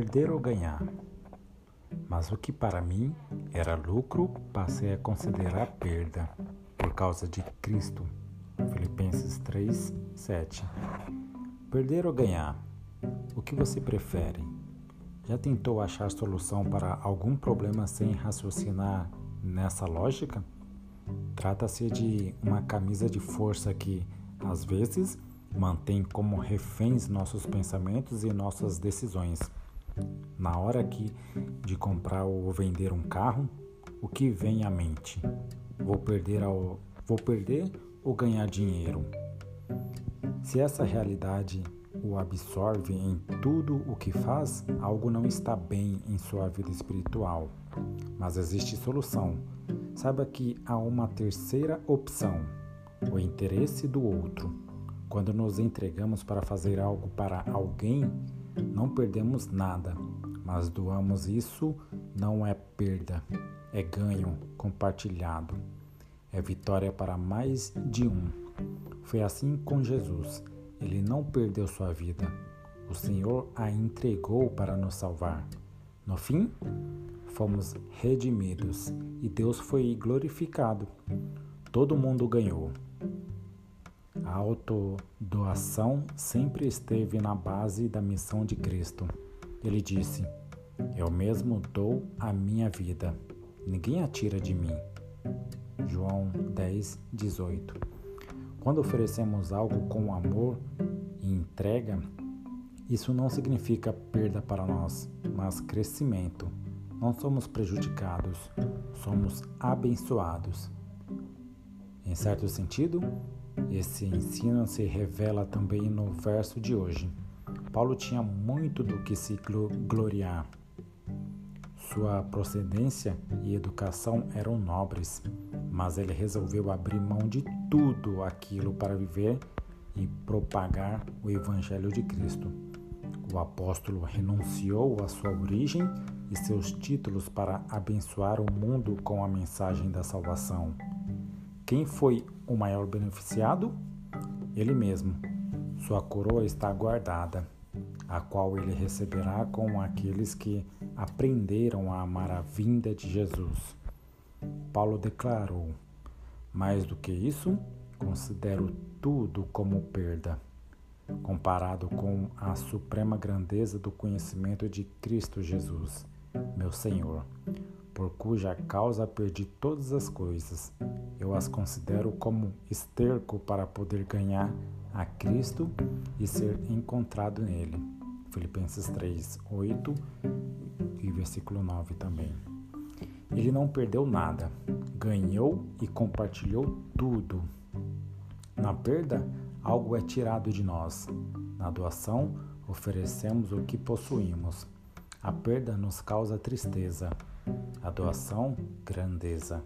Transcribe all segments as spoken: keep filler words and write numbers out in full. Perder ou ganhar. Mas o que para mim era lucro, passei a considerar perda, por causa de Cristo. Filipenses três, sete. Perder ou ganhar? O que você prefere? Já tentou achar solução para algum problema sem raciocinar nessa lógica? Trata-se de uma camisa de força que, às vezes, mantém como reféns nossos pensamentos e nossas decisões. Na hora que de comprar ou vender um carro, o que vem à mente? Vou perder, ao... Vou perder ou ganhar dinheiro? Se essa realidade o absorve em tudo o que faz, algo não está bem em sua vida espiritual. Mas existe solução. Saiba que há uma terceira opção, o interesse do outro. Quando nos entregamos para fazer algo para alguém, não perdemos nada, mas doamos isso não é perda, é ganho compartilhado, é vitória para mais de um. Foi assim com Jesus, ele não perdeu sua vida, o Senhor a entregou para nos salvar. No fim, fomos redimidos e Deus foi glorificado, todo mundo ganhou. A autodoação sempre esteve na base da missão de Cristo. Ele disse, eu mesmo dou a minha vida, ninguém a tira de mim. João dez, dezoito. Quando oferecemos algo com amor e entrega, isso não significa perda para nós, mas crescimento. Não somos prejudicados, somos abençoados. Em certo sentido, esse ensino se revela também no verso de hoje. Paulo tinha muito do que se gloriar. Sua procedência e educação eram nobres, mas ele resolveu abrir mão de tudo aquilo para viver e propagar o Evangelho de Cristo. O apóstolo renunciou à sua origem e seus títulos para abençoar o mundo com a mensagem da salvação. Quem foi o maior beneficiado? Ele mesmo. Sua coroa está guardada, a qual ele receberá com aqueles que aprenderam a amar a vinda de Jesus. Paulo declarou, mais do que isso, considero tudo como perda, comparado com a suprema grandeza do conhecimento de Cristo Jesus, meu Senhor, por cuja causa perdi todas as coisas. Eu as considero como esterco para poder ganhar a Cristo e ser encontrado nele. Filipenses três, oito e versículo nove também. Ele não perdeu nada, ganhou e compartilhou tudo. Na perda, algo é tirado de nós. Na doação, oferecemos o que possuímos. A perda nos causa tristeza, a doação, grandeza.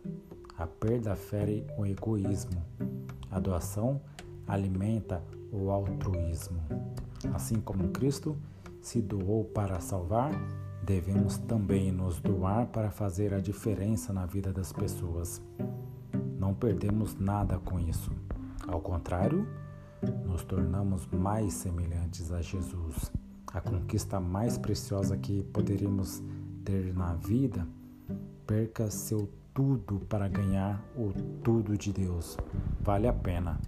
A perda fere o egoísmo. A doação alimenta o altruísmo. Assim como Cristo se doou para salvar, devemos também nos doar para fazer a diferença na vida das pessoas. Não perdemos nada com isso. Ao contrário, nos tornamos mais semelhantes a Jesus. A conquista mais preciosa que poderíamos ter na vida, perca seu tudo para ganhar o tudo de Deus. Vale a pena.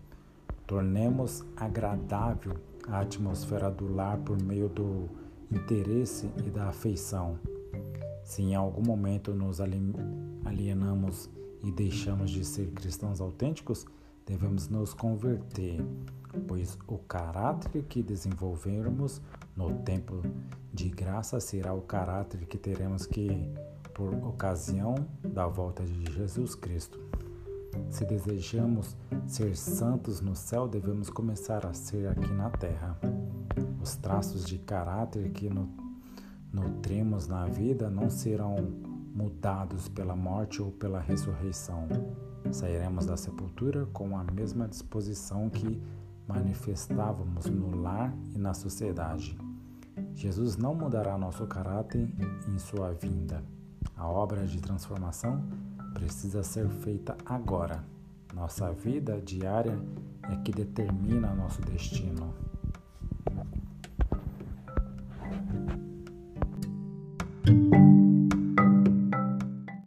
Tornemos agradável a atmosfera do lar por meio do interesse e da afeição. Se em algum momento nos alienamos e deixamos de ser cristãos autênticos, devemos nos converter, pois o caráter que desenvolvermos no tempo de graça será o caráter que teremos que por ocasião da volta de Jesus Cristo. Se desejamos ser santos no céu, devemos começar a ser aqui na terra. Os traços de caráter que nutrimos na vida não serão mudados pela morte ou pela ressurreição. Sairemos da sepultura com a mesma disposição que manifestávamos no lar e na sociedade. Jesus não mudará nosso caráter em sua vinda. A obra de transformação precisa ser feita agora. Nossa vida diária é que determina nosso destino.